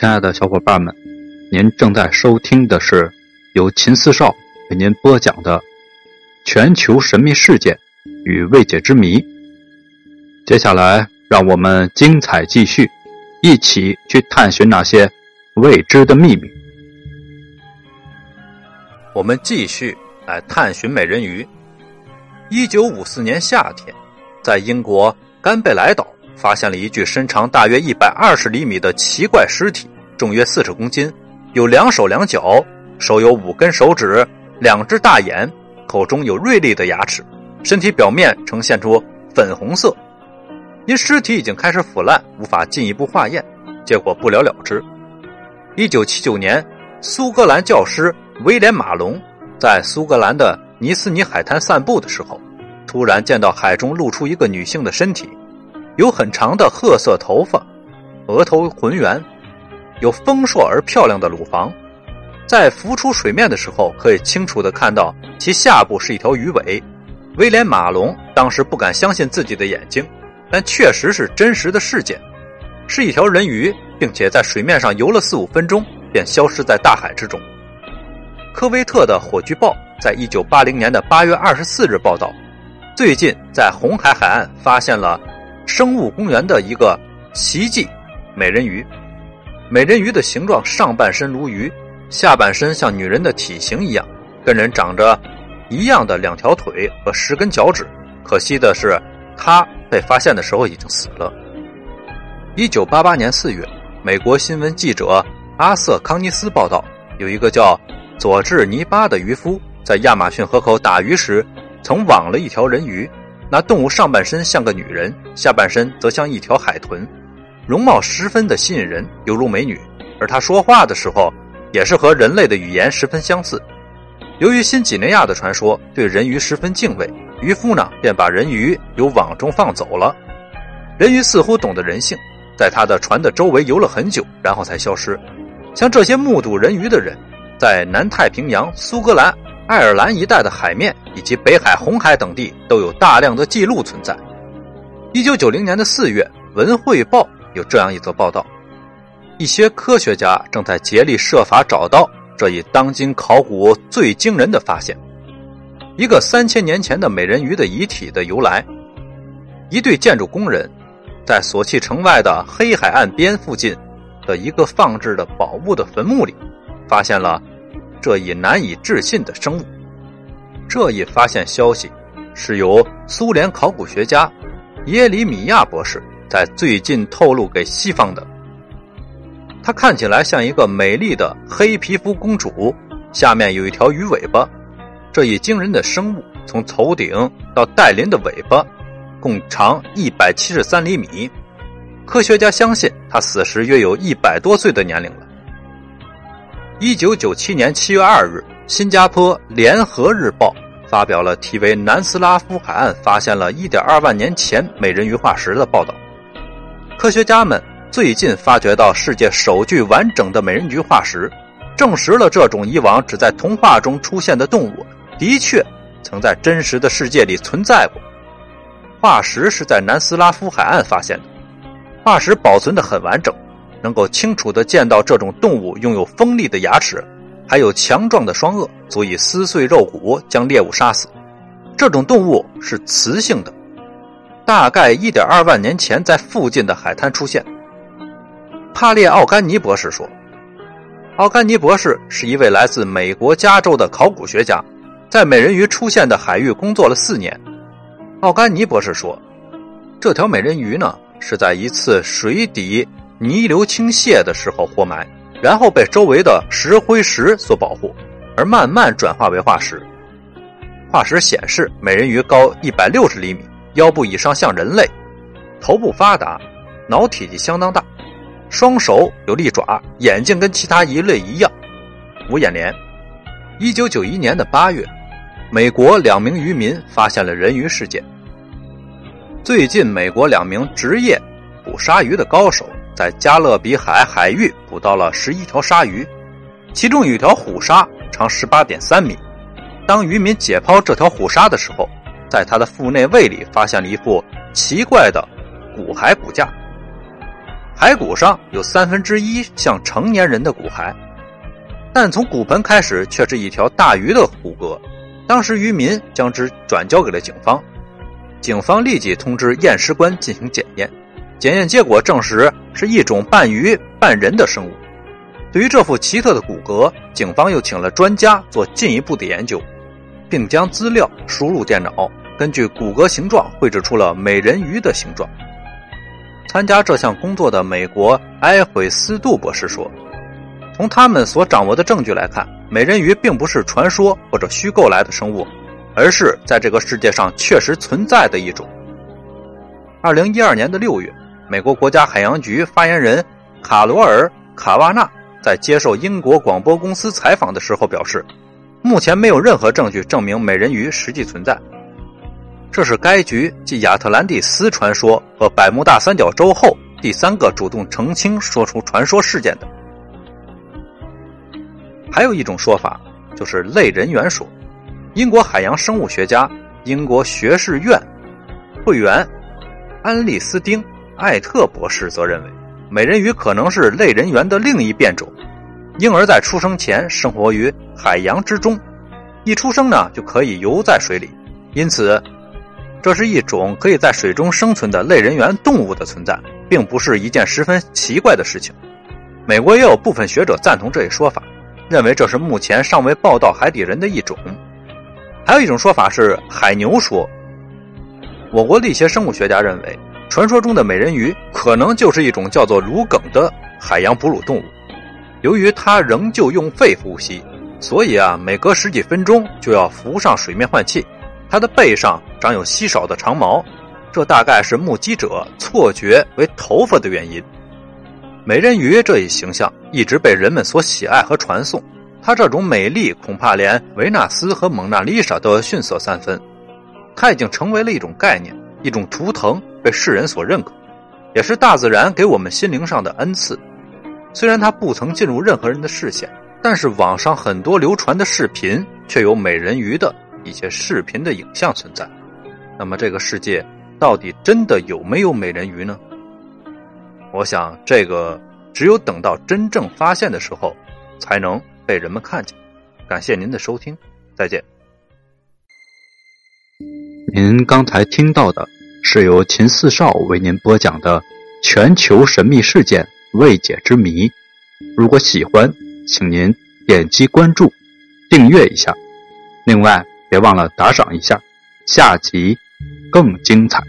亲爱的小伙伴们，您正在收听的是由秦四少为您播讲的《全球神秘事件与未解之谜》。接下来，让我们精彩继续，一起去探寻那些未知的秘密。我们继续来探寻美人鱼。1954年夏天，在英国甘贝莱岛发现了一具身长大约120厘米的奇怪尸体，重约40公斤，有两手两脚，手有5根手指，两只大眼，口中有锐利的牙齿，身体表面呈现出粉红色。因尸体已经开始腐烂，无法进一步化验，结果不了了之。1979年，苏格兰教师威廉·马龙在苏格兰的尼斯尼海滩散步的时候，突然见到海中露出一个女性的身体，有很长的褐色头发，额头浑圆，有丰硕而漂亮的乳房，在浮出水面的时候可以清楚地看到其下部是一条鱼尾。威廉·马龙当时不敢相信自己的眼睛，但确实是真实的事件，是一条人鱼，并且在水面上游了4-5分钟便消失在大海之中。科威特的火炬报在1980年的8月24日报道，最近在红海海岸发现了生物公园的一个奇迹美人鱼。美人鱼的形状，上半身如鱼，下半身像女人的体型一样，跟人长着一样的两条腿和10根脚趾。可惜的是，她被发现的时候已经死了。1988年4月，美国新闻记者阿瑟·康尼斯报道，有一个叫佐治尼巴的渔夫在亚马逊河口打鱼时，曾网了一条人鱼。那动物上半身像个女人，下半身则像一条海豚，容貌十分的吸引人，犹如美女。而她说话的时候也是和人类的语言十分相似。由于新几内亚的传说对人鱼十分敬畏，渔夫呢便把人鱼由网中放走了。人鱼似乎懂得人性，在他的船的周围游了很久，然后才消失。像这些目睹人鱼的人，在南太平洋、苏格兰、爱尔兰一带的海面以及北海、红海等地都有大量的记录存在。1990年的4月，文汇报有这样一则报道，一些科学家正在竭力设法找到这一当今考古最惊人的发现，一个3000年前的美人鱼的遗体的由来。一对建筑工人在索契城外的黑海岸边附近的一个放置的宝物的坟墓里，发现了这一难以置信的生物。这一发现消息是由苏联考古学家耶里米亚博士在最近透露给西方的。她看起来像一个美丽的黑皮肤公主，下面有一条鱼尾巴。这一惊人的生物从头顶到带鳞的尾巴共长173厘米，科学家相信她死时约有100多岁的年龄了。1997年7月2日，新加坡联合日报发表了题为《南斯拉夫海岸发现了 1.2 万年前美人鱼化石》的报道。科学家们最近发掘到世界首具完整的美人鱼化石，证实了这种以往只在童话中出现的动物的确曾在真实的世界里存在过。化石是在南斯拉夫海岸发现的，化石保存得很完整，能够清楚地见到这种动物拥有锋利的牙齿，还有强壮的双颚，足以撕碎肉骨将猎物杀死。这种动物是雌性的，大概 1.2 万年前在附近的海滩出现。帕列奥甘尼博士说，奥甘尼博士是一位来自美国加州的考古学家，在美人鱼出现的海域工作了4年。奥甘尼博士说，这条美人鱼呢是在一次水底泥流倾泻的时候活埋，然后被周围的石灰石所保护，而慢慢转化为化石。化石显示美人鱼高160厘米，腰部以上像人类，头部发达，脑体积相当大，双手有利爪，眼睛跟其他鱼类一样，无眼帘。1991年的8月，美国2名渔民发现了人鱼事件。最近美国2名职业捕鲨鱼的高手在加勒比海海域捕到了11条鲨鱼，其中有一条虎鲨长 18.3 米。当渔民解剖这条虎鲨的时候，在它的腹内胃里发现了一副奇怪的骨骸骨架。骸骨上有1/3像成年人的骨骸，但从骨盆开始却是一条大鱼的骨骼。当时渔民将之转交给了警方，警方立即通知验尸官进行检验，检验结果证实是一种半鱼半人的生物。对于这副奇特的骨骼，警方又请了专家做进一步的研究，并将资料输入电脑，根据骨骼形状绘制出了美人鱼的形状。参加这项工作的美国埃惠斯杜博士说，从他们所掌握的证据来看，美人鱼并不是传说或者虚构来的生物，而是在这个世界上确实存在的一种。2012年的6月，美国国家海洋局发言人卡罗尔·卡瓦纳在接受英国广播公司采访的时候表示，目前没有任何证据证明美人鱼实际存在。这是该局继亚特兰蒂斯传说和百慕大三角洲后第三个主动澄清说出传说事件的。还有一种说法就是类人猿说，英国海洋生物学家、英国学士院会员安利斯丁·艾特博士则认为，美人鱼可能是类人猿的另一变种。婴儿在出生前生活于海洋之中，一出生呢就可以游在水里，因此这是一种可以在水中生存的类人猿动物的存在，并不是一件十分奇怪的事情。美国也有部分学者赞同这一说法，认为这是目前尚未报道海底人的一种。还有一种说法是海牛说，我国的一些生物学家认为，传说中的美人鱼可能就是一种叫做乳梗的海洋哺乳动物，由于它仍旧用肺呼吸，所以每隔十几分钟就要浮上水面换气。它的背上长有稀少的长毛，这大概是目击者错觉为头发的原因。美人鱼这一形象一直被人们所喜爱和传颂，它这种美丽恐怕连维纳斯和蒙娜丽莎都逊色3分。它已经成为了一种概念，一种图腾，被世人所认可，也是大自然给我们心灵上的恩赐。虽然它不曾进入任何人的视线，但是网上很多流传的视频却有美人鱼的一些视频的影像存在。那么这个世界到底真的有没有美人鱼呢？我想这个只有等到真正发现的时候才能被人们看见。感谢您的收听，再见。您刚才听到的是由秦四少为您播讲的《全球神秘事件未解之谜》。如果喜欢，请您点击关注订阅一下，另外别忘了打赏一下，下集更精彩。